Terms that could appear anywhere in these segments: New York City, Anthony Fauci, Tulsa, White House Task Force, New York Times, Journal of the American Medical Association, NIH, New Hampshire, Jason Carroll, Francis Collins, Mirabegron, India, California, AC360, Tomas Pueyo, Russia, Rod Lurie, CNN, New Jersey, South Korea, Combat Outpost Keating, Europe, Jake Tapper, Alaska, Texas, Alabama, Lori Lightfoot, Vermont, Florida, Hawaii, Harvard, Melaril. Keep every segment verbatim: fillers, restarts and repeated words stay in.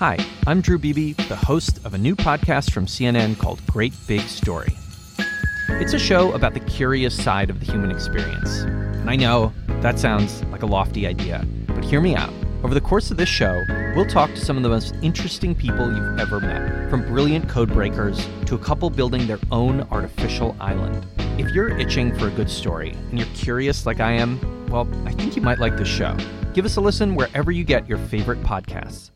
Hi, I'm Drew Beebe, the host of a new podcast from C N N called Great Big Story. It's a show about the curious side of the human experience. And I know that sounds like a lofty idea, but hear me out. Over the course of this show, we'll talk to some of the most interesting people you've ever met, from brilliant code breakers to a couple building their own artificial island. If you're itching for a good story and you're curious like I am, well, I think you might like this show. Give us a listen wherever you get your favorite podcasts.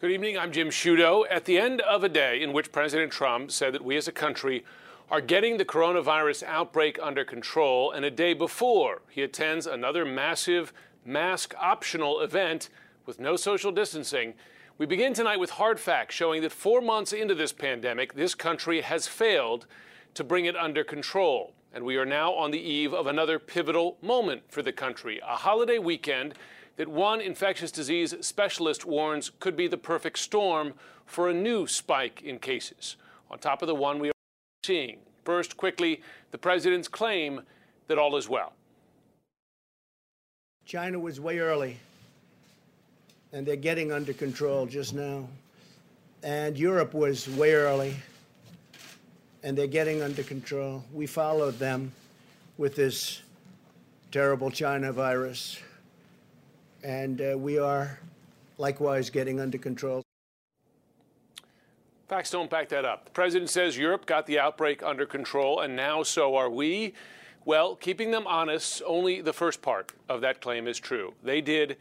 Good evening. I'm Jim Sciutto. At the end of a day in which President Trump said that we as a country are getting the coronavirus outbreak under control, and a day before he attends another massive mask-optional event with no social distancing, we begin tonight with hard facts showing that four months into this pandemic, this country has failed to bring it under control. And we are now on the eve of another pivotal moment for the country, a holiday weekend that one infectious disease specialist warns could be the perfect storm for a new spike in cases, on top of the one we are seeing. First, quickly, the president's claim that all is well. China was way early, and they're getting under control just now. And Europe was way early, and they're getting under control. We followed them with this terrible China virus. And uh, we are likewise getting under control. Facts don't back that up. The president says Europe got the outbreak under control, and now so are we. Well, keeping them honest, only the first part of that claim is true. They did.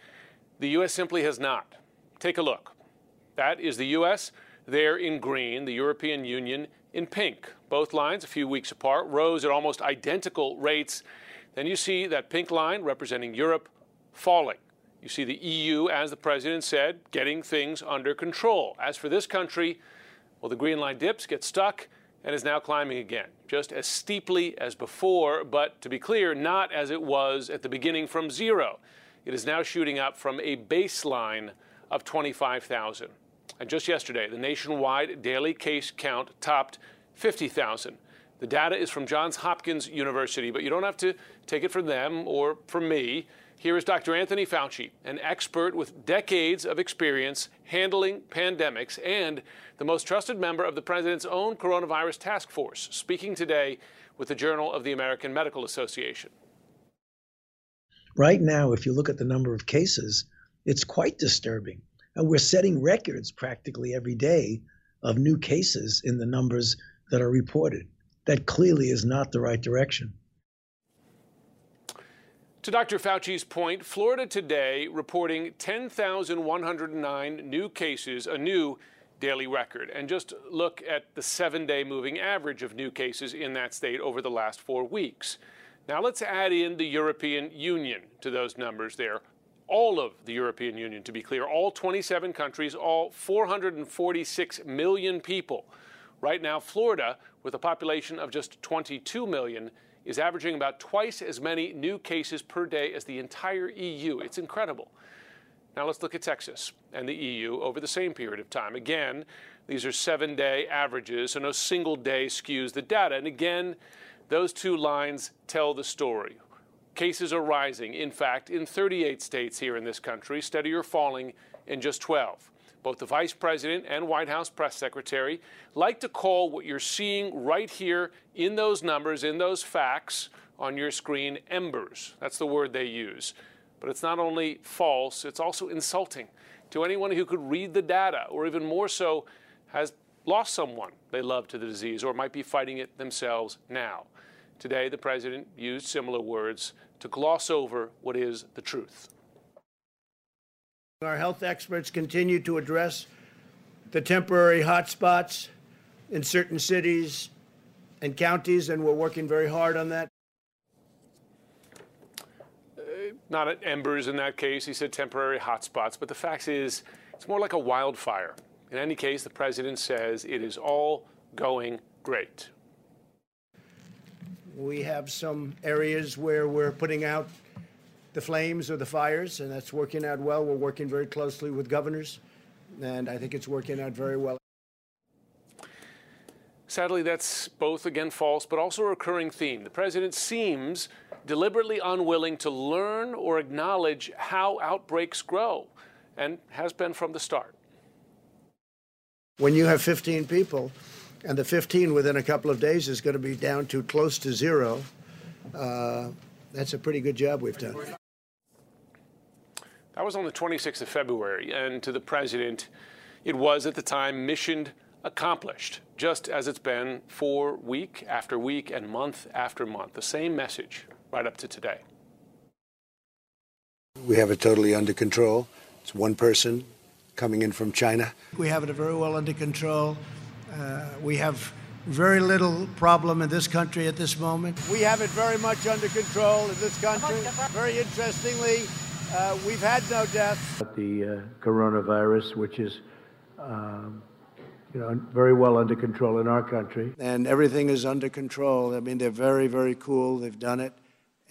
The U S simply has not. Take a look. That is the U S there in green, the European Union in pink. Both lines, a few weeks apart, rose at almost identical rates. Then you see that pink line representing Europe falling. You see the E U, as the president said, getting things under control. As for this country, well, the green line dips, gets stuck, and is now climbing again, just as steeply as before, but to be clear, not as it was at the beginning from zero. It is now shooting up from a baseline of twenty-five thousand. And just yesterday, the nationwide daily case count topped fifty thousand. The data is from Johns Hopkins University, but you don't have to take it from them or from me. Here is Doctor Anthony Fauci, an expert with decades of experience handling pandemics and the most trusted member of the president's own coronavirus task force, speaking today with the Journal of the American Medical Association. Right now, if you look at the number of cases, it's quite disturbing. And we're setting records practically every day of new cases in the numbers that are reported. That clearly is not the right direction. To Doctor Fauci's point, Florida today reporting ten thousand one hundred nine new cases, a new daily record. And just look at the seven-day moving average of new cases in that state over the last four weeks. Now let's add in the European Union to those numbers there. All of the European Union, to be clear, all twenty-seven countries, all four hundred forty-six million people. Right now, Florida, with a population of just twenty-two million, is averaging about twice as many new cases per day as the entire E U. It's incredible. Now let's look at Texas and the E U over the same period of time. Again, these are seven-day averages, so no single day skews the data. And again, those two lines tell the story. Cases are rising, in fact, in thirty-eight states here in this country, steadier falling in just twelve. Both the vice president and White House press secretary like to call what you're seeing right here in those numbers, in those facts on your screen, embers. That's the word they use. But it's not only false, it's also insulting to anyone who could read the data, or even more so, has lost someone they love to the disease or might be fighting it themselves now. Today, the president used similar words to gloss over what is the truth. Our health experts continue to address the temporary hotspots in certain cities and counties, and we're working very hard on that. Uh, not at embers in that case. He said temporary hotspots, but the fact is it's more like a wildfire. In any case, the president says it is all going great. We have some areas where we're putting out the flames or the fires, and that's working out well. We're working very closely with governors, and I think it's working out very well. Sadly, that's both, again, false, but also a recurring theme. The president seems deliberately unwilling to learn or acknowledge how outbreaks grow. and has been from the start. When you have fifteen people, and the fifteen within a couple of days is going to be down to close to zero, uh, that's a pretty good job we've done. That was on the twenty-sixth of February, and to the president, it was at the time mission accomplished, just as it's been for week after week and month after month. The same message right up to today. We have it totally under control. It's one person coming in from China. We have it very well under control. Uh, we have very little problem in this country at this moment. We have it very much under control in this country. Very interestingly, uh, we've had no deaths. The uh, coronavirus, which is um, you know, very well under control in our country. And everything is under control. I mean, they're very, very cool. They've done it,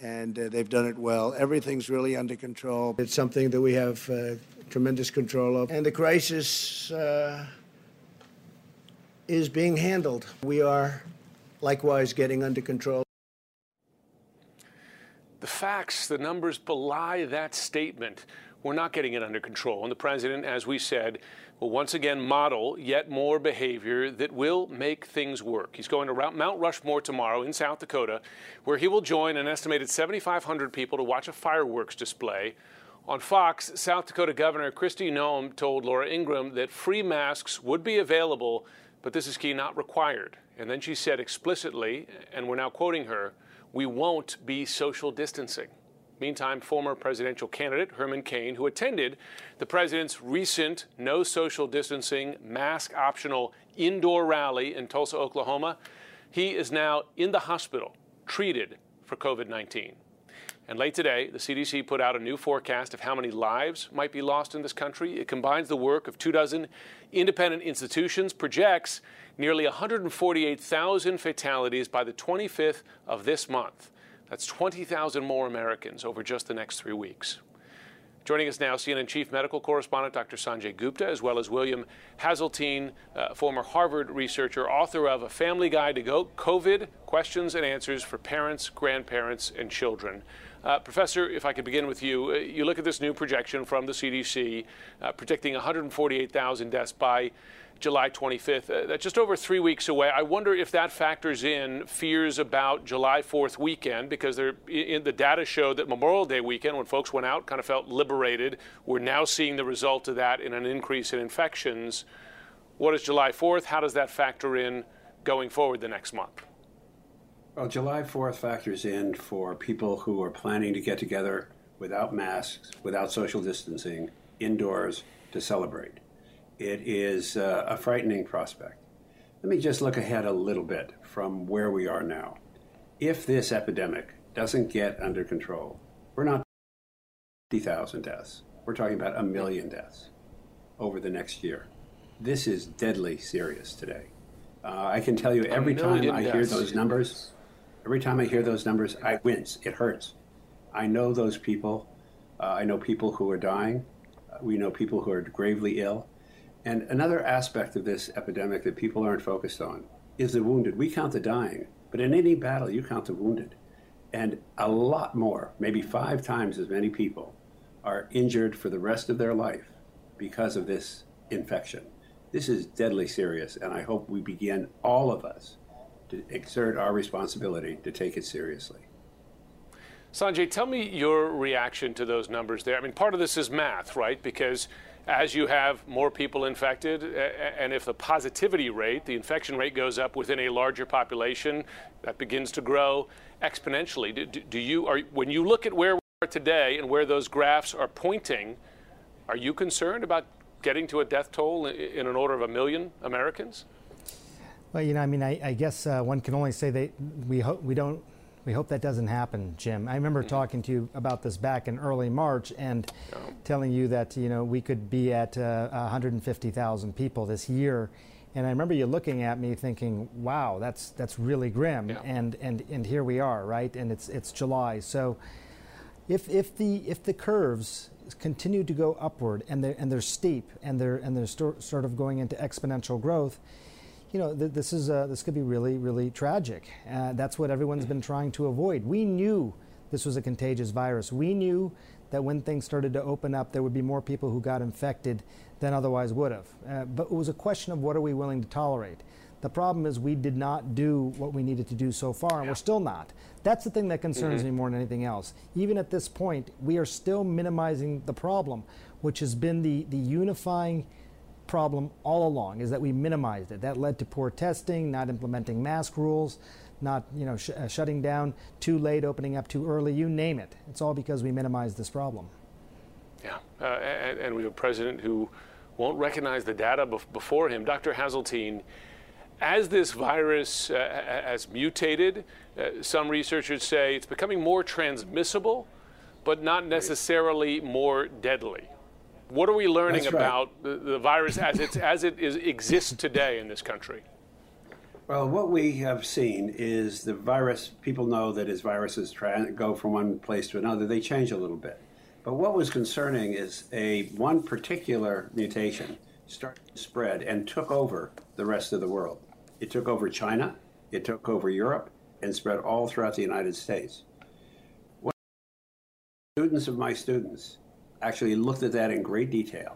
and uh, they've done it well. Everything's really under control. It's something that we have uh, tremendous control of. And the crisis uh, is being handled. We are likewise getting under control. The facts, the numbers belie that statement. We're not getting it under control. And the president, as we said, will once again model yet more behavior that will make things work. He's going to Mount Rushmore tomorrow in South Dakota, where he will join an estimated seventy-five hundred people to watch a fireworks display. On Fox, South Dakota Governor Kristi Noem told Laura Ingraham that free masks would be available, but this is key, not required. And then she said explicitly, and we're now quoting her, we won't be social distancing. Meantime, former presidential candidate Herman Cain, who attended the president's recent no social distancing, mask optional indoor rally in Tulsa, Oklahoma, he is now in the hospital treated for COVID nineteen. And late today, the C D C put out a new forecast of how many lives might be lost in this country. It combines the work of two dozen independent institutions, projects nearly one hundred forty-eight thousand fatalities by the twenty-fifth of this month. That's twenty thousand more Americans over just the next three weeks. Joining us now, C N N chief medical correspondent Doctor Sanjay Gupta, as well as William Haseltine, uh, former Harvard researcher, author of A Family Guide to Go COVID, Questions and Answers for Parents, Grandparents, and Children. Uh, Professor, if I could begin with you, uh, you look at this new projection from the C D C uh, predicting one hundred forty-eight thousand deaths by July twenty-fifth. Uh, that's just over three weeks away. I wonder if that factors in fears about July fourth weekend, because they're, in the data showed that Memorial Day weekend, when folks went out, kind of felt liberated. We're now seeing the result of that in an increase in infections. What is July fourth? How does that factor in going forward the next month? Well, July fourth factors in for people who are planning to get together without masks, without social distancing, indoors to celebrate. It is uh, a frightening prospect. Let me just look ahead a little bit from where we are now. If this epidemic doesn't get under control, we're not fifty thousand deaths. We're talking about a million deaths over the next year. This is deadly serious today. Uh, I can tell you every time I hear those numbers, every time I hear those numbers, I wince. It hurts. I know those people. Uh, I know people who are dying. Uh, we know people who are gravely ill. And another aspect of this epidemic that people aren't focused on is the wounded. We count the dying, but in any battle, you count the wounded. And a lot more, maybe five times as many people, are injured for the rest of their life because of this infection. This is deadly serious, and I hope we begin, all of us, to exert our responsibility to take it seriously. Sanjay, tell me your reaction to those numbers there. I mean, part of this is math, right? Because as you have more people infected, and if the positivity rate, the infection rate, goes up within a larger population, that begins to grow exponentially. Do, do you, are, when you look at where we are today and where those graphs are pointing, are you concerned about getting to a death toll in an order of a million Americans? Well, you know, I mean, I, I guess uh, one can only say that we hope we don't. We hope that doesn't happen, Jim. I remember talking to you about this back in early March and telling you that, you know, we could be at uh, one hundred fifty thousand people this year. And I remember you looking at me thinking, wow, that's that's really grim. Yeah. And, and and here we are, right? And it's it's July. So if if the if the curves continue to go upward and they're and they're steep and they're and they're st- sort of going into exponential growth, you know, th- this is uh, this could be really, really tragic. Uh, that's what everyone's been trying to avoid. We knew this was a contagious virus. We knew that when things started to open up, there would be more people who got infected than otherwise would have. Uh, but it was a question of what are we willing to tolerate? The problem is we did not do what we needed to do so far, and yeah. we're still not. That's the thing that concerns mm-hmm. me more than anything else. Even at this point, we are still minimizing the problem, which has been the, the unifying problem all along, is that we minimized it. That led to poor testing, not implementing mask rules, not you know sh uh, shutting down too late, opening up too early, you name it. It's all because we minimized this problem. Yeah, uh, and, and we have a president who won't recognize the data bef before him. Doctor Haseltine, as this virus uh, has mutated, uh, some researchers say it's becoming more transmissible, but not necessarily more deadly. What are we learning That's right. about the, the virus as, it's, as it is, exists today in this country? Well, what we have seen is the virus, people know that as viruses try to go from one place to another, they change a little bit. But what was concerning is a one particular mutation started to spread and took over the rest of the world. It took over China, it took over Europe, and spread all throughout the United States. One of the students of my students actually looked at that in great detail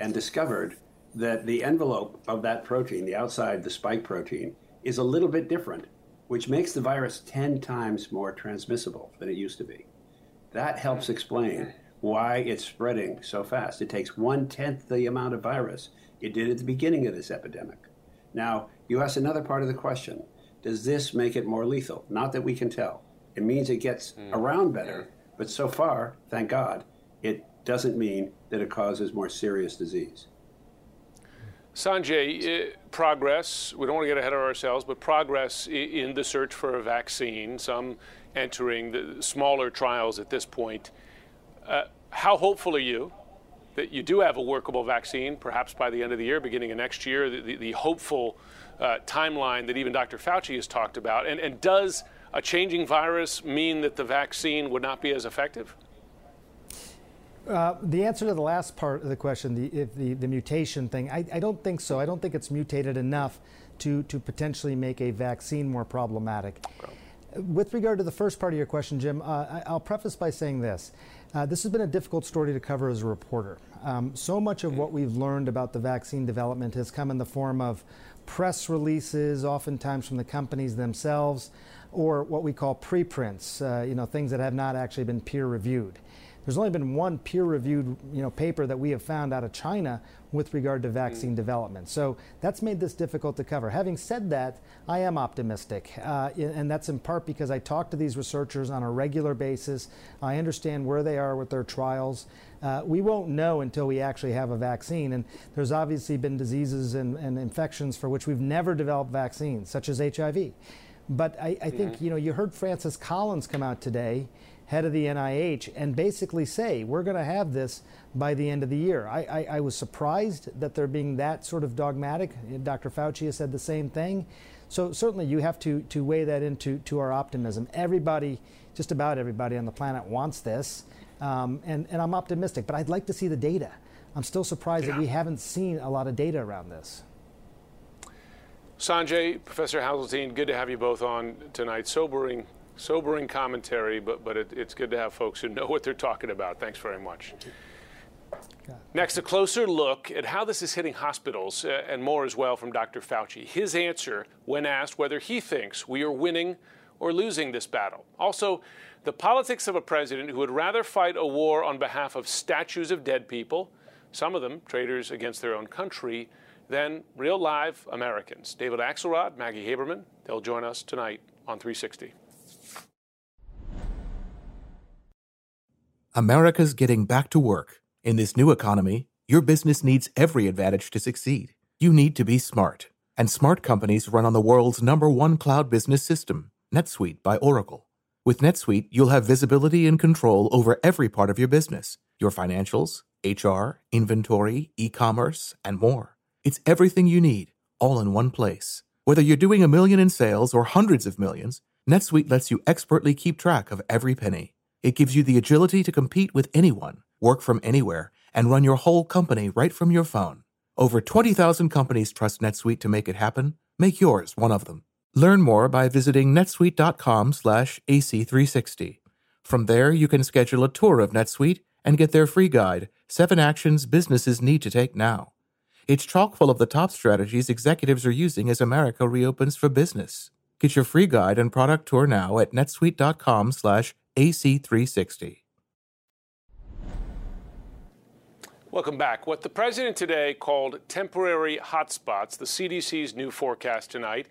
and discovered that the envelope of that protein, the outside, the spike protein, is a little bit different, which makes the virus ten times more transmissible than it used to be. That helps explain why it's spreading so fast. It takes one-tenth the amount of virus it did at the beginning of this epidemic. Now, you asked another part of the question. Does this make it more lethal? Not that we can tell. It means it gets around better, but so far, thank God, it doesn't mean that it causes more serious disease. Sanjay, uh, progress, we don't want to get ahead of ourselves, but progress in the search for a vaccine, some entering the smaller trials at this point. Uh, how hopeful are you that you do have a workable vaccine, perhaps by the end of the year, beginning of next year, the, the, the hopeful uh, timeline that even Doctor Fauci has talked about? And, and does a changing virus mean that the vaccine would not be as effective? Uh, the answer to the last part of the question, the, if the, the mutation thing, I, I don't think so. I don't think it's mutated enough to, to potentially make a vaccine more problematic. Okay. With regard to the first part of your question, Jim, uh, I'll preface by saying this. Uh, this has been a difficult story to cover as a reporter. Um, so much of what we've learned about the vaccine development has come in the form of press releases, oftentimes from the companies themselves, or what we call preprints, uh, you know, things that have not actually been peer-reviewed. There's only been one peer-reviewed, you know, paper that we have found out of China with regard to vaccine mm. development. So that's made this difficult to cover. Having said that, I am optimistic, uh, and that's in part because I talk to these researchers on a regular basis. I understand where they are with their trials. Uh, we won't know until we actually have a vaccine, and there's obviously been diseases and, and infections for which we've never developed vaccines, such as H I V. But I, I think, yeah. you know, you heard Francis Collins come out today, head of the N I H, and basically say, we're going to have this by the end of the year. I, I, I was surprised that they're being that sort of dogmatic. Doctor Fauci has said the same thing. So certainly you have to, to weigh that into to our optimism. Everybody, just about everybody on the planet wants this, um, and, and I'm optimistic, but I'd like to see the data. I'm still surprised yeah. that we haven't seen a lot of data around this. Sanjay, Professor Haseltine, good to have you both on tonight. Sobering. Sobering commentary, but, but it, it's good to have folks who know what they're talking about. Thanks very much. Next, a closer look at how this is hitting hospitals uh, and more as well from Doctor Fauci. His answer when asked whether he thinks we are winning or losing this battle. Also, the politics of a president who would rather fight a war on behalf of statues of dead people, some of them traitors against their own country, than real live Americans. David Axelrod, Maggie Haberman, they'll join us tonight on three sixty. America's getting back to work. In this new economy, your business needs every advantage to succeed. You need to be smart. And smart companies run on the world's number one cloud business system, NetSuite by Oracle. With NetSuite, you'll have visibility and control over every part of your business, your financials, H R, inventory, e-commerce, and more. It's everything you need, all in one place. Whether you're doing a million in sales or hundreds of millions, NetSuite lets you expertly keep track of every penny. It gives you the agility to compete with anyone, work from anywhere, and run your whole company right from your phone. Over twenty thousand companies trust NetSuite to make it happen. Make yours one of them. Learn more by visiting netsuite dot com slash A C three sixty. From there, you can schedule a tour of NetSuite and get their free guide, Seven Actions Businesses Need to Take Now. It's chock full of the top strategies executives are using as America reopens for business. Get your free guide and product tour now at netsuite.com slash AC360. Welcome back. What the president today called temporary hotspots, the C D C's new forecast tonight,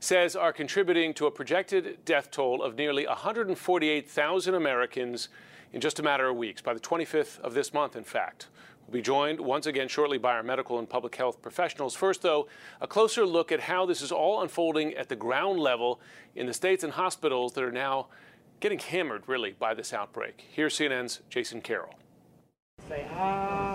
says are contributing to a projected death toll of nearly one hundred forty-eight thousand Americans in just a matter of weeks, by the twenty-fifth of this month, in fact. We'll be joined once again shortly by our medical and public health professionals. First, though, a closer look at how this is all unfolding at the ground level in the states and hospitals that are now getting hammered, really, by this outbreak. Here's C N N's Jason Carroll. Say hi.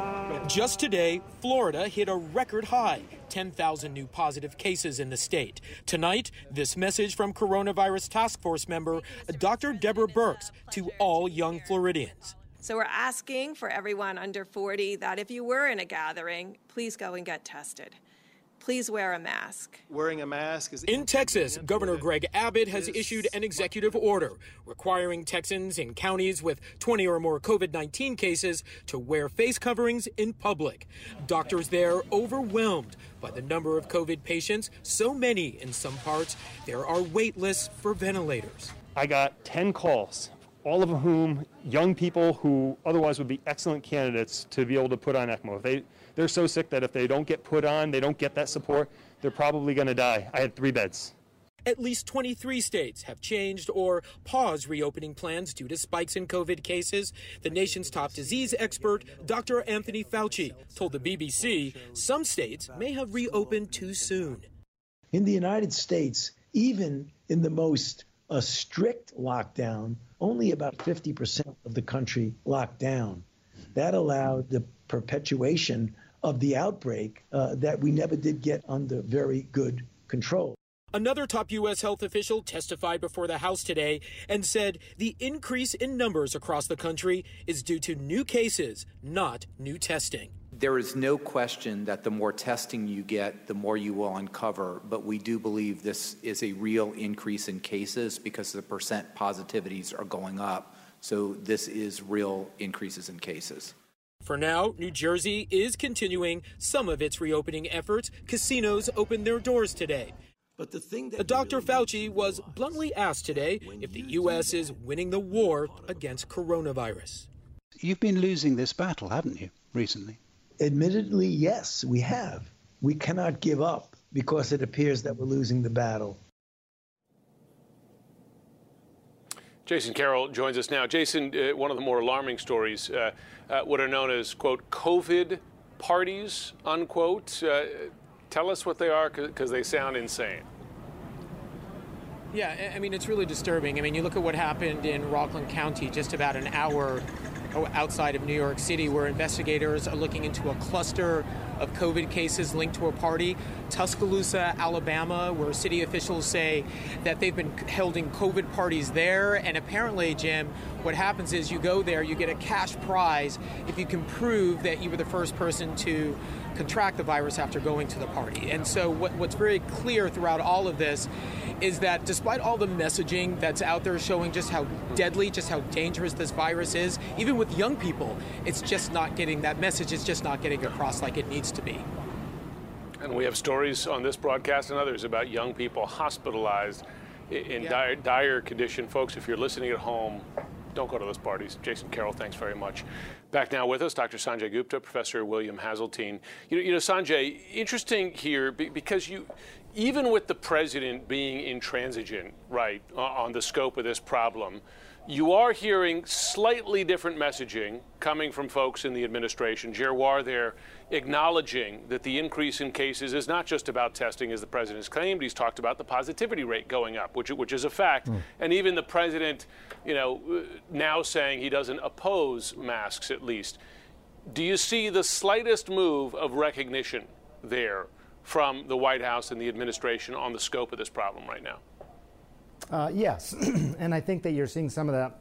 Just today, Florida hit a record high, ten thousand new positive cases in the state. Tonight, this message from Coronavirus Task Force member Doctor Deborah Birx to all young Floridians. So we're asking for everyone under forty that if you were in a gathering, please go and get tested. Please wear a mask. Wearing a mask is... In Texas, Governor Greg Abbott has issued an executive order requiring Texans in counties with twenty or more COVID nineteen cases to wear face coverings in public. Doctors there overwhelmed by the number of COVID patients, so many in some parts, there are wait lists for ventilators. I got ten calls, all of whom young people who otherwise would be excellent candidates to be able to put on ECMO. If they, they're so sick that if they don't get put on, they don't get that support, they're probably going to die. I had three beds. At least twenty-three states have changed or paused reopening plans due to spikes in COVID cases. The nation's top disease expert, Doctor Anthony Fauci, told the B B C some states may have reopened too soon. In the United States, even in the most uh, strict lockdown, only about fifty percent of the country locked down. That allowed the perpetuation of the outbreak uh, that we never did get under very good control. Another top U S health official testified before the House today and said the increase in numbers across the country is due to new cases, not new testing. There is no question that the more testing you get, the more you will uncover. But we do believe this is a real increase in cases because the percent positivities are going up. So this is real increases in cases. For now, New Jersey is continuing some of its reopening efforts. Casinos opened their doors today. But the thing that Doctor Fauci was bluntly asked today if the U S is winning the war against coronavirus. You've been losing this battle, haven't you, recently? Admittedly, yes, we have. We cannot give up because it appears that we're losing the battle. Jason Carroll joins us now. Jason, uh, one of the more alarming stories, uh, uh, what are known as, quote, COVID parties, unquote. Uh, tell us what they are, because they sound insane. Yeah, I mean, it's really disturbing. I mean, you look at what happened in Rockland County just about an hour outside of New York City, where investigators are looking into a cluster of COVID cases linked to a party. Tuscaloosa, Alabama, where city officials say that they've been holding COVID parties there. And apparently, Jim, what happens is you go there, you get a cash prize if you can prove that you were the first person to contract the virus after going to the party. And so what, what's very clear throughout all of this is that despite all the messaging that's out there showing just how deadly, just how dangerous this virus is, even with young people, it's just not getting that message. It's just not getting across like it needs to be. And we have stories on this broadcast and others about young people hospitalized in yeah. dire, dire condition. Folks, if you're listening at home, don't go to those parties. Jason Carroll, thanks very much. Back now with us, Doctor Sanjay Gupta, Professor William Haseltine. You know, you know, Sanjay, interesting here because you, even with the president being intransigent, right, on the scope of this problem, you are hearing slightly different messaging coming from folks in the administration. Giroir there acknowledging that the increase in cases is not just about testing, as the president's claimed. He's talked about the positivity rate going up, which which is a fact. Mm. And even the president, you know, now saying he doesn't oppose masks, at least. Do you see the slightest move of recognition there from the White House and the administration on the scope of this problem right now? Uh, yes, and I think that you're seeing some of that,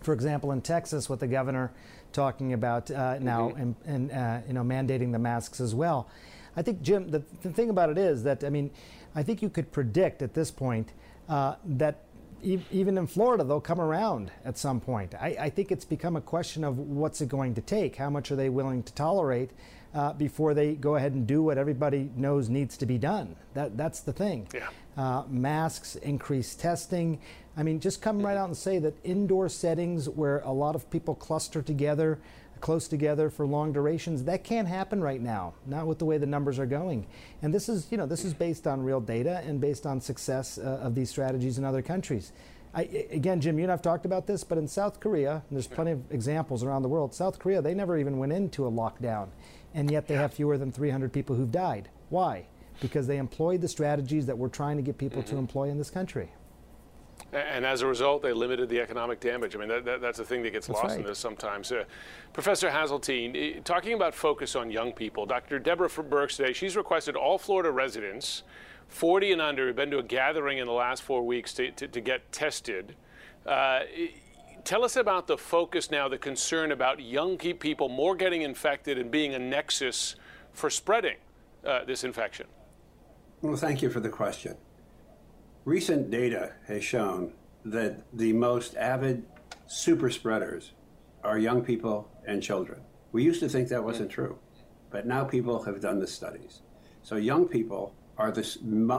for example, in Texas with the governor talking about uh, now mm-hmm. and, and uh, you know, mandating the masks as well. I think, Jim, the, the thing about it is that, I mean, I think you could predict at this point uh, that e even in Florida, they'll come around at some point. I, I think it's become a question of what's it going to take? How much are they willing to tolerate uh, before they go ahead and do what everybody knows needs to be done? That, that's the thing. Yeah. Uh, masks, increased testing. I mean, just come right out and say that indoor settings where a lot of people cluster together, close together for long durations, that can't happen right now, not with the way the numbers are going. And this is, you know, this is based on real data and based on success uh, of these strategies in other countries. I, again, Jim, you and I've talked about this, but in South Korea, and there's plenty of examples around the world, South Korea, they never even went into a lockdown, and yet they have fewer than three hundred people who've died. Why? Because they employed the strategies that we're trying to get people mm-hmm. to employ in this country. And as a result, they limited the economic damage. I mean, that, that, that's the thing that gets that's lost right. in this sometimes. Uh, Professor Haseltine, talking about focus on young people, Doctor Deborah Birx today, she's requested all Florida residents, forty and under, who've been to a gathering in the last four weeks to, to, to get tested. Uh, tell us about the focus now, the concern about young people more getting infected and being a nexus for spreading uh, this infection. Well, thank you for the question. Recent data has shown that the most avid super spreaders are young people and children. We used to think that wasn't true, but now people have done the studies. So young people are the,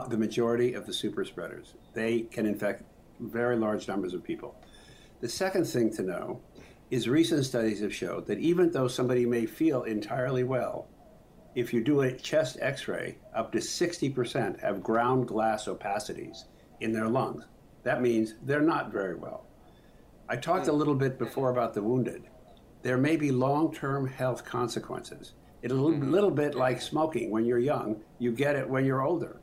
the majority of the super spreaders. They can infect very large numbers of people. The second thing to know is recent studies have showed that even though somebody may feel entirely well, if you do a chest x-ray, up to sixty percent have ground glass opacities in their lungs. That means they're not very well. I talked a little bit before about the wounded. There may be long-term health consequences. It's a little, little bit like smoking when you're young. You get it when you're older.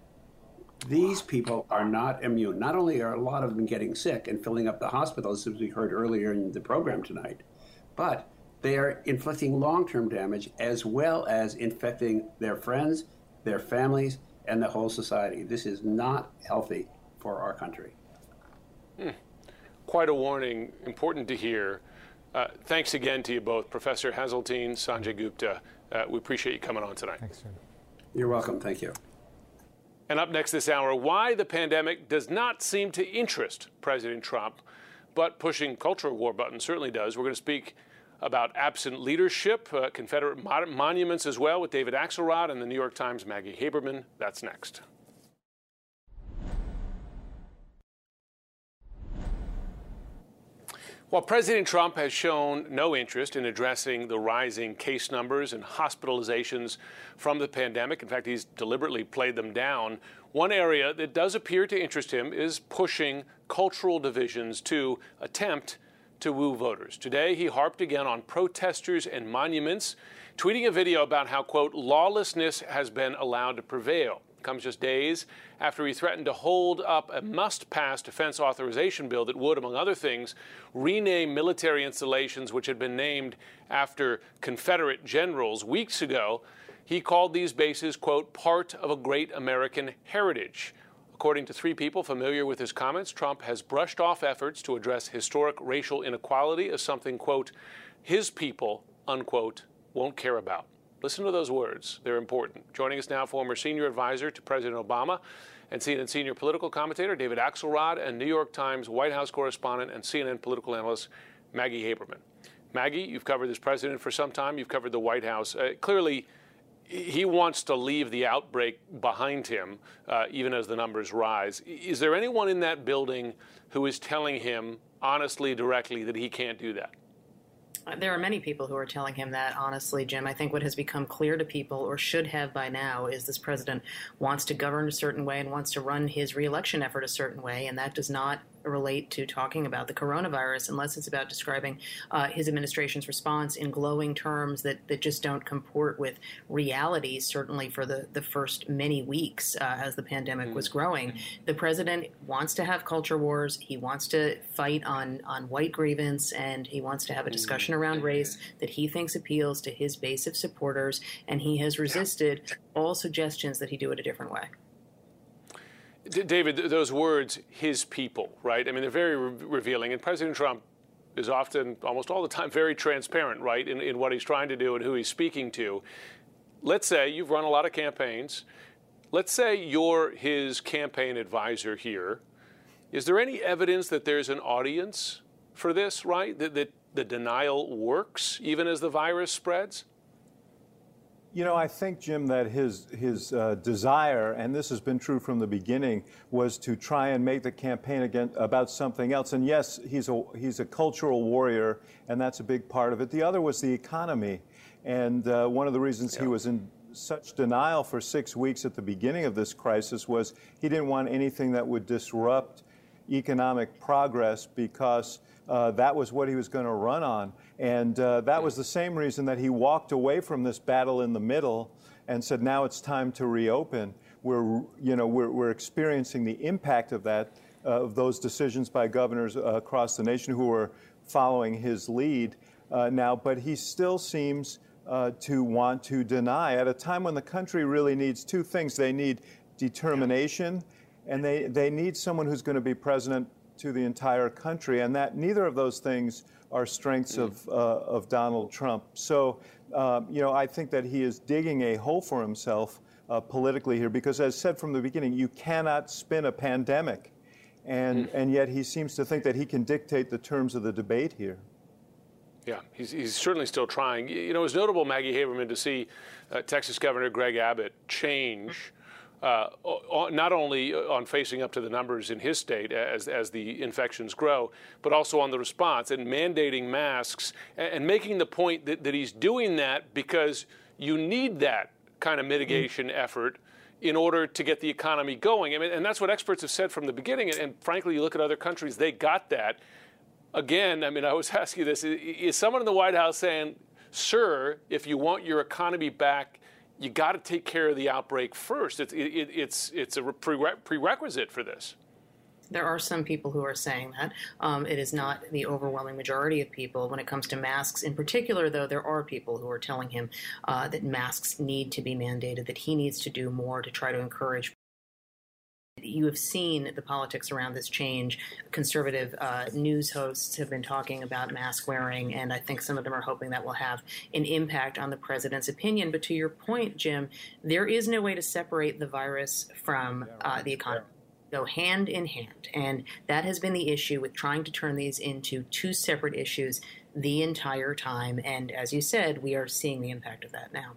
These people are not immune. Not only are a lot of them getting sick and filling up the hospitals, as we heard earlier in the program tonight, but they are inflicting long-term damage as well as infecting their friends, their families, and the whole society. This is not healthy for our country. Hmm. Quite a warning, important to hear. Uh, thanks again to you both, Professor Haseltine, Sanjay Gupta. Uh, we appreciate you coming on tonight. Thanks, sir. You're welcome. Thank you. And up next this hour, why the pandemic does not seem to interest President Trump, but pushing culture war button certainly does. We're going to speak about absent leadership, uh, Confederate mon monuments as well, with David Axelrod and the New York Times' Maggie Haberman. That's next. While President Trump has shown no interest in addressing the rising case numbers and hospitalizations from the pandemic, in fact, he's deliberately played them down, one area that does appear to interest him is pushing cultural divisions to attempt to woo voters. Today, he harped again on protesters and monuments, tweeting a video about how, quote, lawlessness has been allowed to prevail. It comes just days after he threatened to hold up a must-pass defense authorization bill that would, among other things, rename military installations which had been named after Confederate generals. Weeks ago, he called these bases, quote, part of a great American heritage. According to three people familiar with his comments, Trump has brushed off efforts to address historic racial inequality as something, quote, his people, unquote, won't care about. Listen to those words. They're important. Joining us now, former senior advisor to President Obama and C N N senior political commentator David Axelrod and New York Times White House correspondent and C N N political analyst Maggie Haberman. Maggie, you've covered this president for some time. You've covered the White House. Uh, clearly, he wants to leave the outbreak behind him, uh, even as the numbers rise. Is there anyone in that building who is telling him honestly, directly, that he can't do that? There are many people who are telling him that, honestly, Jim. I think what has become clear to people, or should have by now, is this president wants to govern a certain way and wants to run his reelection effort a certain way, and that does not relate to talking about the coronavirus unless it's about describing uh, his administration's response in glowing terms that, that just don't comport with reality, certainly for the, the first many weeks uh, as the pandemic mm-hmm. was growing. The president wants to have culture wars. He wants to fight on, on white grievance, and he wants to have a discussion around race that he thinks appeals to his base of supporters, and he has resisted all suggestions that he do it a different way. David, those words, his people, right? I mean, they're very re revealing. And President Trump is often, almost all the time, very transparent, right, in, in what he's trying to do and who he's speaking to. Let's say you've run a lot of campaigns. Let's say you're his campaign advisor here. Is there any evidence that there's an audience for this, right? That, that the denial works even as the virus spreads? You know, I think, Jim, that his his uh, desire, and this has been true from the beginning, was to try and make the campaign again about something else. And yes, he's a he's a cultural warrior, and that's a big part of it. The other was the economy, and uh, one of the reasons yeah. he was in such denial for six weeks at the beginning of this crisis was he didn't want anything that would disrupt economic progress, because uh, that was what he was going to run on. And uh, that was the same reason that he walked away from this battle in the middle and said, now it's time to reopen. We're, you know, we're, we're experiencing the impact of that, uh, of those decisions by governors uh, across the nation who are following his lead uh, now. But he still seems uh, to want to deny at a time when the country really needs two things. They need determination, and they, they need someone who's going to be president to the entire country, and that neither of those things are strengths of, uh, of Donald Trump. So, uh, you know, I think that he is digging a hole for himself uh, politically here, because as said from the beginning, you cannot spin a pandemic. And, mm. and yet he seems to think that he can dictate the terms of the debate here. Yeah, he's, he's certainly still trying. You know, it was notable, Maggie Haberman, to see uh, Texas Governor Greg Abbott change Uh, not only on facing up to the numbers in his state as, as the infections grow, but also on the response and mandating masks and, and making the point that, that he's doing that because you need that kind of mitigation effort in order to get the economy going. I mean, and that's what experts have said from the beginning. And, and frankly, you look at other countries, they got that. Again, I mean, I always ask you this. Is someone in the White House saying, sir, if you want your economy back, you got to take care of the outbreak first? It's, it, it's, it's a prerequisite for this. There are some people who are saying that. Um, it is not the overwhelming majority of people. When it comes to masks in particular, though, there are people who are telling him uh, that masks need to be mandated, that he needs to do more to try to encourage. You have seen the politics around this change. Conservative uh, news hosts have been talking about mask wearing, and I think some of them are hoping that will have an impact on the president's opinion. But to your point, Jim, there is no way to separate the virus from uh, the economy. Go hand in hand. And that has been the issue with trying to turn these into two separate issues the entire time. And as you said, we are seeing the impact of that now.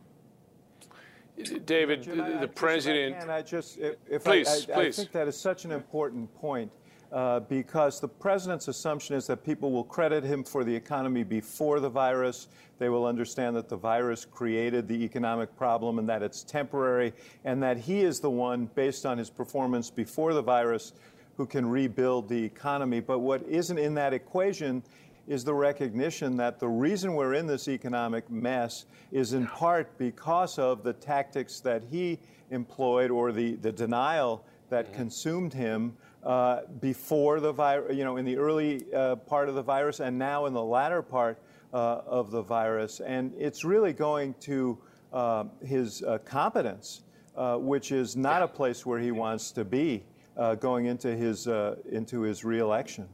David, Jim, the I, I president. Just, I I just, if please, I, I, please. I think that is such an important point uh, because the president's assumption is that people will credit him for the economy before the virus. They will understand that the virus created the economic problem and that it's temporary, and that he is the one, based on his performance before the virus, who can rebuild the economy. But what isn't in that equation is the recognition that the reason we're in this economic mess is in part because of the tactics that he employed, or the, the denial that mm-hmm. consumed him uh, before the virus, you know, in the early uh, part of the virus, and now in the latter part uh, of the virus. And it's really going to uh, his uh, competence, uh, which is not a place where he wants to be uh, going into his, uh, into his re-election.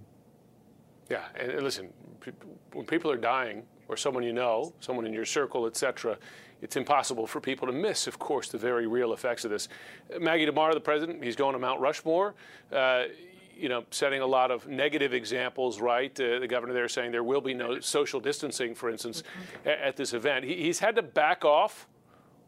Yeah, and listen, when people are dying, or someone you know, someone in your circle, et cetera, it's impossible for people to miss, of course, the very real effects of this. Maggie, tomorrow, the president, he's going to Mount Rushmore, uh, you know, setting a lot of negative examples, right? Uh, the governor there saying there will be no social distancing, for instance, mm-hmm. at, at this event. He, he's had to back off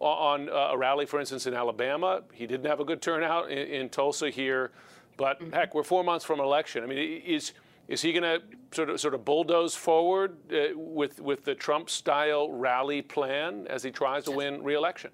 on uh, a rally, for instance, in Alabama. He didn't have a good turnout in, in Tulsa here. But, mm-hmm. heck, we're four months from election. I mean, is... Is he going to sort of sort of bulldoze forward uh, with with the Trump-style rally plan as he tries to win re-election?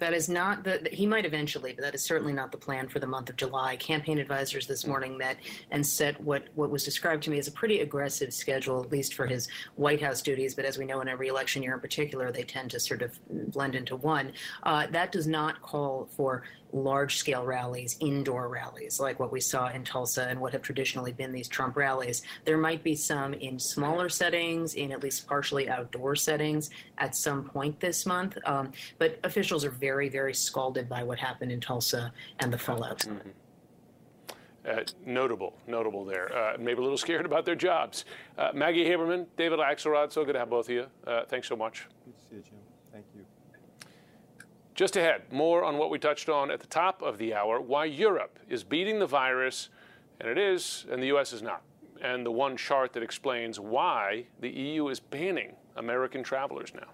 That is not the, he might eventually, but that is certainly not the plan for the month of July. Campaign advisors this morning met and set what, what was described to me as a pretty aggressive schedule, at least for his White House duties. But as we know, in every election year in particular, they tend to sort of blend into one. Uh, that does not call for large-scale rallies, indoor rallies, like what we saw in Tulsa and what have traditionally been these Trump rallies. There might be some in smaller settings, in at least partially outdoor settings at some point this month. Um, but officials are very, very scalded by what happened in Tulsa and the fallout. Mm-hmm. uh, notable, notable there. Uh, maybe a little scared about their jobs. Uh, Maggie Haberman, David Axelrod, so good to have both of you. Uh, thanks so much. Good to see you, Jim. Thank you. Just ahead, more on what we touched on at the top of the hour, why Europe is beating the virus And it is, and the U S is not. And the one chart that explains why the E U is banning American travelers now.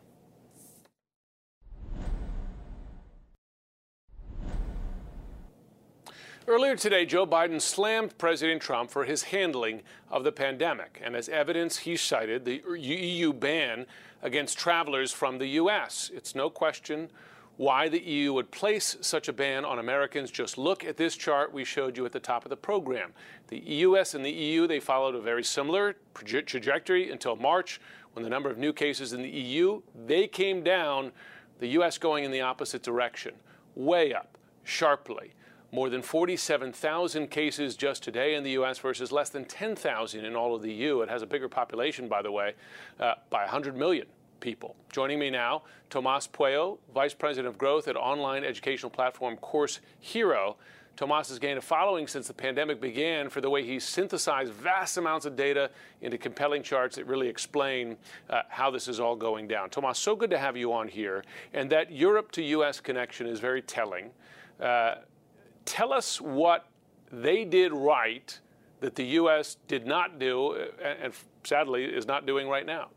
Earlier today, Joe Biden slammed President Trump for his handling of the pandemic. And as evidence, he cited the E U ban against travelers from the U S. It's no question why the E U would place such a ban on Americans. Just look at this chart we showed you at the top of the program. The U S and the E U, they followed a very similar trajectory until March, when the number of new cases in the E U, they came down, the U S going in the opposite direction, way up, sharply. More than forty-seven thousand cases just today in the U S versus less than ten thousand in all of the E U. It has a bigger population, by the way, uh, by one hundred million people. Joining me now, Tomas Pueyo, Vice President of Growth at online educational platform Course Hero. Tomas has gained a following since the pandemic began for the way he synthesized vast amounts of data into compelling charts that really explain uh, how this is all going down. Tomas, so good to have you on here. And that Europe to U S connection is very telling. Uh, Tell us what they did right that the U S did not do and, sadly, is not doing right now.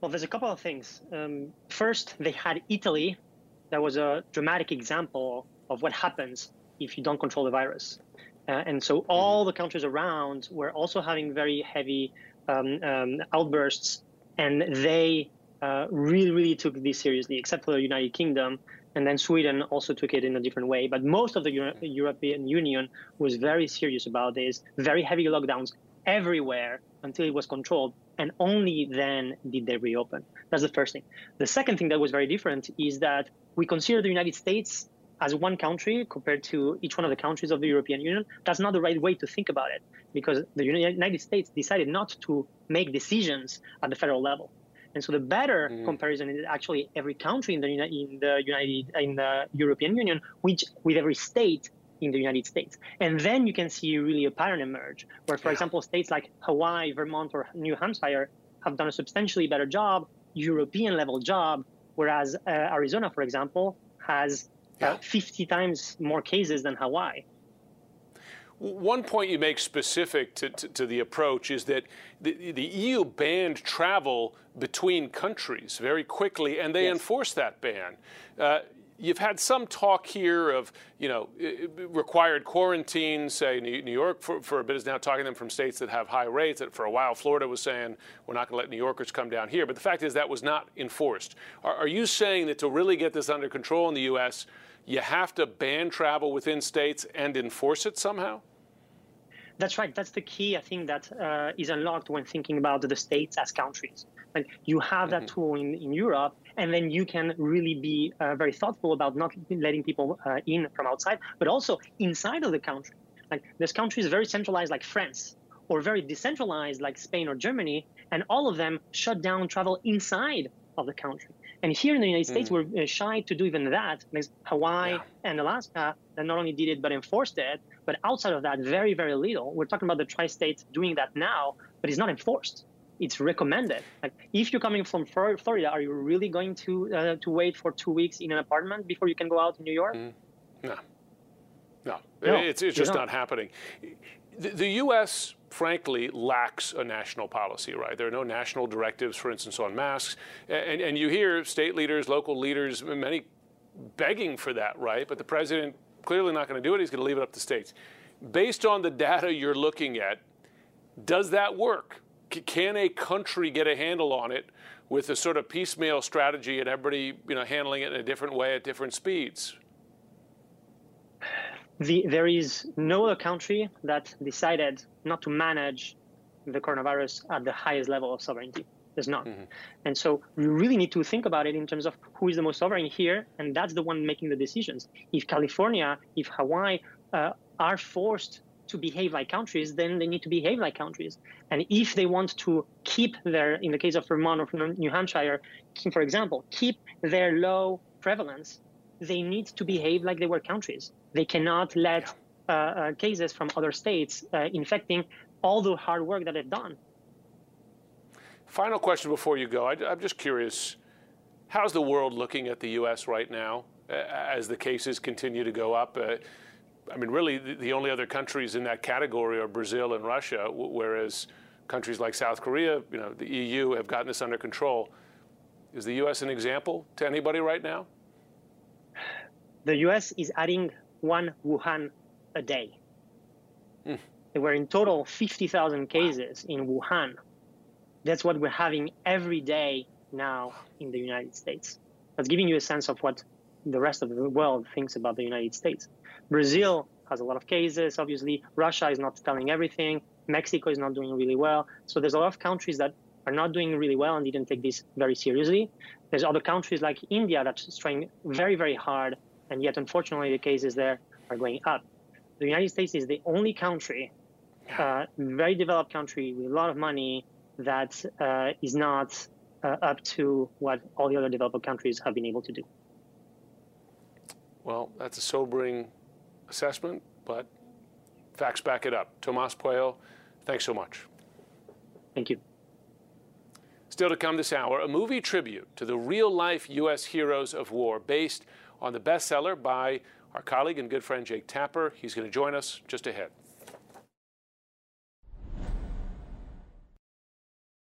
Well, there's a couple of things. Um, first, they had Italy. That was a dramatic example of what happens if you don't control the virus. Uh, and so all the countries around were also having very heavy um, um, outbursts, and they uh, really, really took this seriously, except for the United Kingdom. And then Sweden also took it in a different way. But most of the Euro- European Union was very serious about this, very heavy lockdowns everywhere until it was controlled. And only then did they reopen. That's the first thing. The second thing that was very different is that we consider the United States as one country compared to each one of the countries of the European Union. That's not the right way to think about it, because the United States decided not to make decisions at the federal level. And so the better mm. comparison is actually every country in the, in the United in the European Union, which with every state in the United States, and then you can see really a pattern emerge. Where, for yeah. example, states like Hawaii, Vermont, or New Hampshire have done a substantially better job, European level job, whereas uh, Arizona, for example, has yeah. uh, fifty times more cases than Hawaii. One point you make specific to, to, to the approach is that the, the E U banned travel between countries very quickly, and they yes. enforced that ban. Uh, you've had some talk here of, you know, required quarantine. Say New York for, for a bit is now talking to them from states that have high rates. That for a while Florida was saying we're not going to let New Yorkers come down here. But the fact is that was not enforced. Are, are you saying that to really get this under control in the U S, you have to ban travel within states and enforce it somehow? That's right. That's the key, I think, that uh, is unlocked when thinking about the states as countries. And you have that mm-hmm. tool in, in Europe, and then you can really be uh, very thoughtful about not letting people uh, in from outside, but also inside of the country. Like, there's countries very centralized like France, or very decentralized like Spain or Germany, and all of them shut down travel inside of the country. And here in the United States, mm. we're shy to do even that. There's Hawaii yeah. and Alaska that not only did it, but enforced it. But outside of that, very, very little. We're talking about the tri-state doing that now, but it's not enforced. It's recommended. Like, if you're coming from Florida, are you really going to uh, to wait for two weeks in an apartment before you can go out in New York? Mm. No. no, no, it's it's just not happening. The, the U S frankly lacks a national policy, right? There are no national directives, for instance, on masks. And, and you hear state leaders, local leaders, many begging for that, right? But the president clearly not going to do it. He's going to leave it up to states. Based on the data you're looking at, does that work? C- can a country get a handle on it with a sort of piecemeal strategy and everybody, you know, handling it in a different way at different speeds? The, there is no other country that decided not to manage the coronavirus at the highest level of sovereignty. There's none. Mm-hmm. And so we really need to think about it in terms of who is the most sovereign here, and that's the one making the decisions. If California, if Hawaii uh, are forced to behave like countries, then they need to behave like countries. And if they want to keep their, in the case of Vermont or New Hampshire, for example, keep their low prevalence, they need to behave like they were countries. They cannot let uh, uh, cases from other states uh, infecting all the hard work that they've done. Final question before you go. I, I'm just curious, how's the world looking at the U S right now uh, as the cases continue to go up? Uh, I mean, really, the, the only other countries in that category are Brazil and Russia, w whereas countries like South Korea, you know, the E U have gotten this under control. Is the U S an example to anybody right now? The U S is adding one Wuhan a day. Mm. There were in total fifty thousand cases in Wuhan. That's what we're having every day now in the United States. That's giving you a sense of what the rest of the world thinks about the United States. Brazil has a lot of cases, obviously. Russia is not telling everything. Mexico is not doing really well. So there's a lot of countries that are not doing really well and didn't take this very seriously. There's other countries like India that's trying very, very hard, and yet, unfortunately, the cases there are going up. The United States is the only country, uh, very developed country with a lot of money, that uh, is not uh, up to what all the other developed countries have been able to do. Well, that's a sobering assessment, but facts back it up. Tomas Pueyo, thanks so much. Thank you. Still to come this hour, a movie tribute to the real-life U S heroes of war based on the bestseller by our colleague and good friend Jake Tapper. He's going to join us just ahead.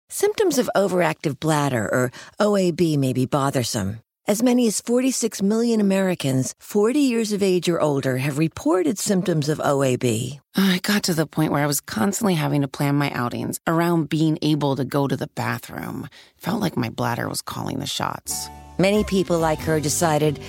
Symptoms of overactive bladder, or O A B, may be bothersome. As many as forty-six million Americans forty years of age or older have reported symptoms of O A B. I got to the point where I was constantly having to plan my outings around being able to go to the bathroom. Felt like my bladder was calling the shots. Many people like her decided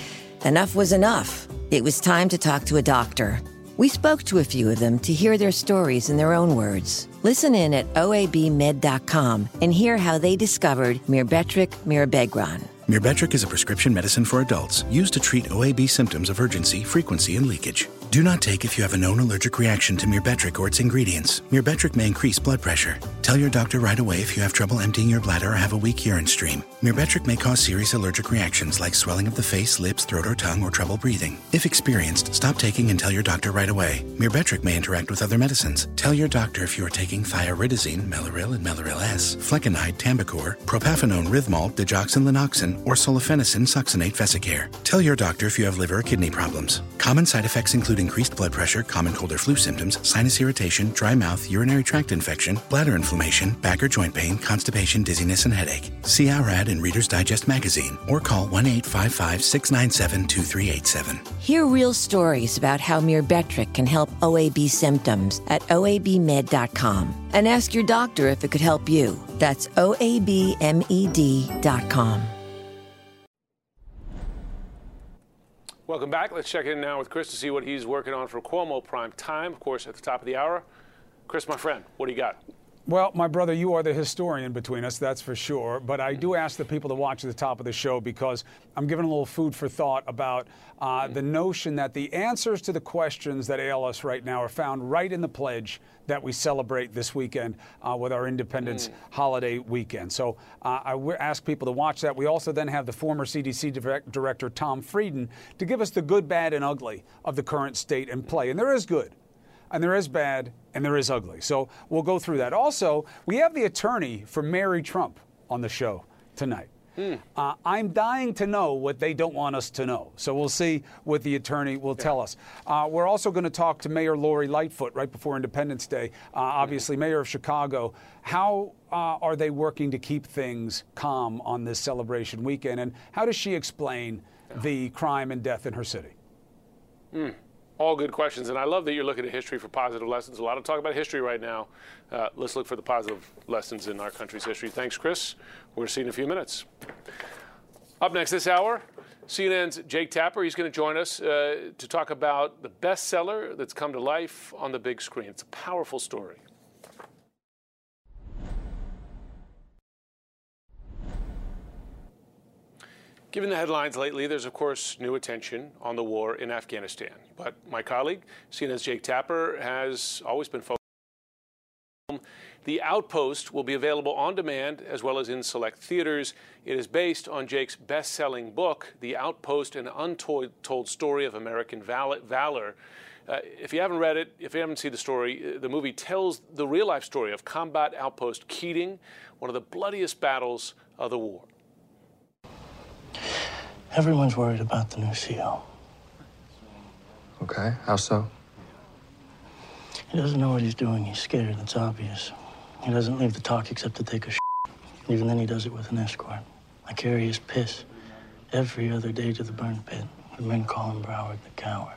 enough was enough. It was time to talk to a doctor. We spoke to a few of them to hear their stories in their own words. Listen in at O A B med dot com and hear how they discovered Myrbetriq Mirabegron. Myrbetriq is a prescription medicine for adults used to treat O A B symptoms of urgency, frequency, and leakage. Do not take if you have a known allergic reaction to Myrbetriq or its ingredients. Myrbetriq may increase blood pressure. Tell your doctor right away if you have trouble emptying your bladder or have a weak urine stream. Myrbetriq may cause serious allergic reactions like swelling of the face, lips, throat, or tongue, or trouble breathing. If experienced, stop taking and tell your doctor right away. Myrbetriq may interact with other medicines. Tell your doctor if you are taking thioridazine, Melaril and Melaril S, flecainide, Tambicor, propafenone, Rhythmol, digoxin, Linoxin, or sulfenacin succinate vesicare. Tell your doctor if you have liver or kidney problems. Common side effects include increased blood pressure, common cold or flu symptoms, sinus irritation, dry mouth, urinary tract infection, bladder inflammation, back or joint pain, constipation, dizziness, and headache. See our ad in Reader's Digest magazine or call one eight five five, six nine seven, two three eight seven. Hear real stories about how Myrbetriq can help O A B symptoms at O A B med dot com and ask your doctor if it could help you. That's O A B med dot com. Welcome back. Let's check in now with Chris to see what he's working on for Cuomo Prime Time. Of course, at the top of the hour. Chris, my friend, what do you got? Well, my brother, you are the historian between us, that's for sure. But I do ask the people to watch at the top of the show because I'm giving a little food for thought about uh, the notion that the answers to the questions that ail us right now are found right in the pledge that we celebrate this weekend uh, with our Independence mm. Holiday weekend. So uh, I w ask people to watch that. We also then have the former C D C direct director, Tom Frieden, to give us the good, bad, and ugly of the current state and play. And there is good, and there is bad, and there is ugly. So we'll go through that. Also, we have the attorney for Mary Trump on the show tonight. Mm. Uh, I'm dying to know what they don't want us to know. So we'll see what the attorney will yeah. tell us. Uh, we're also going to talk to Mayor Lori Lightfoot right before Independence Day, uh, obviously mm. mayor of Chicago. How uh, are they working to keep things calm on this celebration weekend? And how does she explain yeah. the crime and death in her city? Mm. All good questions. And I love that you're looking at history for positive lessons. A lot of talk about history right now. Uh, let's look for the positive lessons in our country's history. Thanks, Chris. We're seeing in a few minutes. Up next this hour, C N N's Jake Tapper. He's going to join us uh, to talk about the bestseller that's come to life on the big screen. It's a powerful story. Given the headlines lately, there's, of course, new attention on the war in Afghanistan. But my colleague, C N N's Jake Tapper, has always been focused on the Outpost. Will be available on demand as well as in select theaters. It is based on Jake's best-selling book, The Outpost, An Untold Story of American Valor. Uh, if you haven't read it, if you haven't seen the story, the movie tells the real-life story of Combat Outpost Keating, one of the bloodiest battles of the war. Everyone's worried about the new C O. Okay, how so? He doesn't know what he's doing. He's scared. It's obvious. He doesn't leave the talk except to take a sh**. Even then, he does it with an escort. I carry his piss every other day to the burn pit. The men call him Broward the Coward.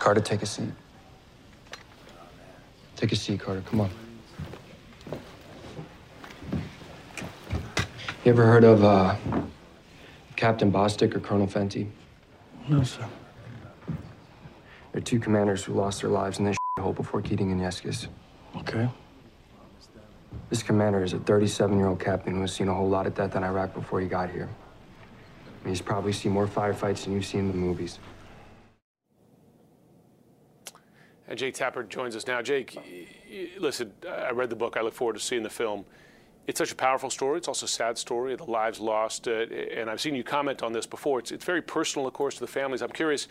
Carter, take a seat. Take a seat, Carter. Come on. You ever heard of uh, Captain Bostic or Colonel Fenty? No, sir. They're two commanders who lost their lives in this hole before Keating and Yeskis. Okay. This commander is a thirty-seven-year-old captain who has seen a whole lot of death in Iraq before he got here. And he's probably seen more firefights than you've seen in the movies. And Jake Tapper joins us now. Jake, listen, I read the book. I look forward to seeing the film. It's such a powerful story. It's also a sad story, the lives lost. Uh, and I've seen you comment on this before. It's, it's very personal, of course, to the families. I'm curious,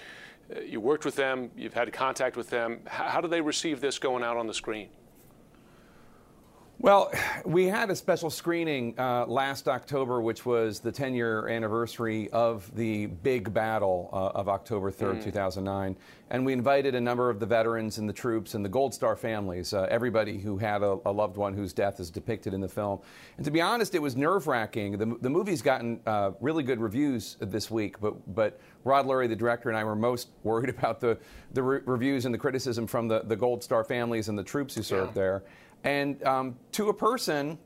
uh, you worked with them. You've had contact with them. How, how do they receive this going out on the screen? Well, we had a special screening uh, last October, which was the ten-year anniversary of the big battle uh, of October third, mm. two thousand nine. And we invited a number of the veterans and the troops and the Gold Star families, uh, everybody who had a, a loved one whose death is depicted in the film. And to be honest, it was nerve-wracking. The, the movie's gotten uh, really good reviews this week, but, but Rod Lurie, the director, and I were most worried about the, the re reviews and the criticism from the, the Gold Star families and the troops who served yeah. there. And um, to a person,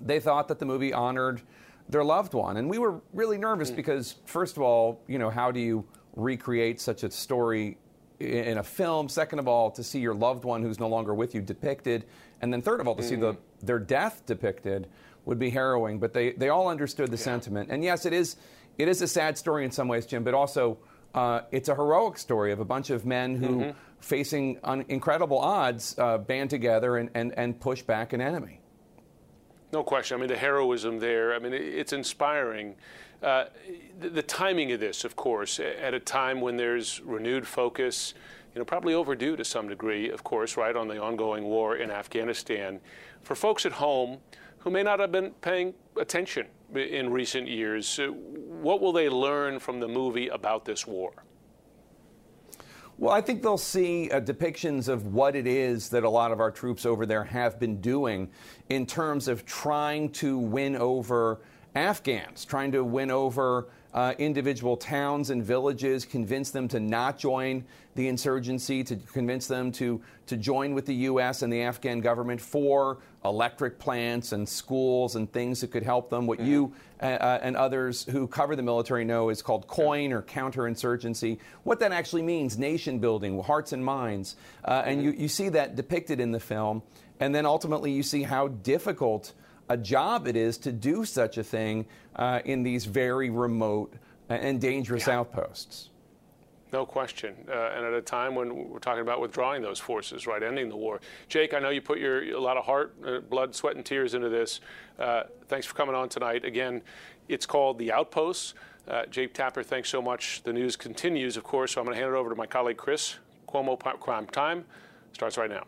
they thought that the movie honored their loved one. And we were really nervous because, first of all, you know, how do you recreate such a story in a film? Second of all, to see your loved one who's no longer with you depicted. And then third of all, to mm. see the, their death depicted would be harrowing. But they, they all understood the yeah. sentiment. And yes, it is, it is a sad story in some ways, Jim, but also uh, it's a heroic story of a bunch of men who... Mm-hmm. facing un incredible odds, uh, band together and, and, and push back an enemy. No question. I mean, the heroism there, I mean, it's inspiring. Uh, the, the timing of this, of course, at a time when there's renewed focus, you know, probably overdue to some degree, of course, right, on the ongoing war in Afghanistan. For folks at home who may not have been paying attention in recent years, what will they learn from the movie about this war? Well, I think they'll see uh, depictions of what it is that a lot of our troops over there have been doing in terms of trying to win over Afghans, trying to win over uh, individual towns and villages, convince them to not join the insurgency, to convince them to, to join with the U S and the Afghan government for electric plants and schools and things that could help them. What mm-hmm. you uh, and others who cover the military know is called COIN, or counterinsurgency. What that actually means, nation building, hearts and minds. Uh, and mm-hmm. you, you see that depicted in the film. And then ultimately you see how difficult a job it is to do such a thing uh, in these very remote and dangerous yeah. outposts. No question, uh, and at a time when we're talking about withdrawing those forces, right, ending the war. Jake, I know you put your, a lot of heart, uh, blood, sweat, and tears into this. Uh, thanks for coming on tonight. Again, it's called The Outposts. Uh, Jake Tapper, thanks so much. The news continues, of course, so I'm going to hand it over to my colleague Chris Cuomo. Crime Time starts right now.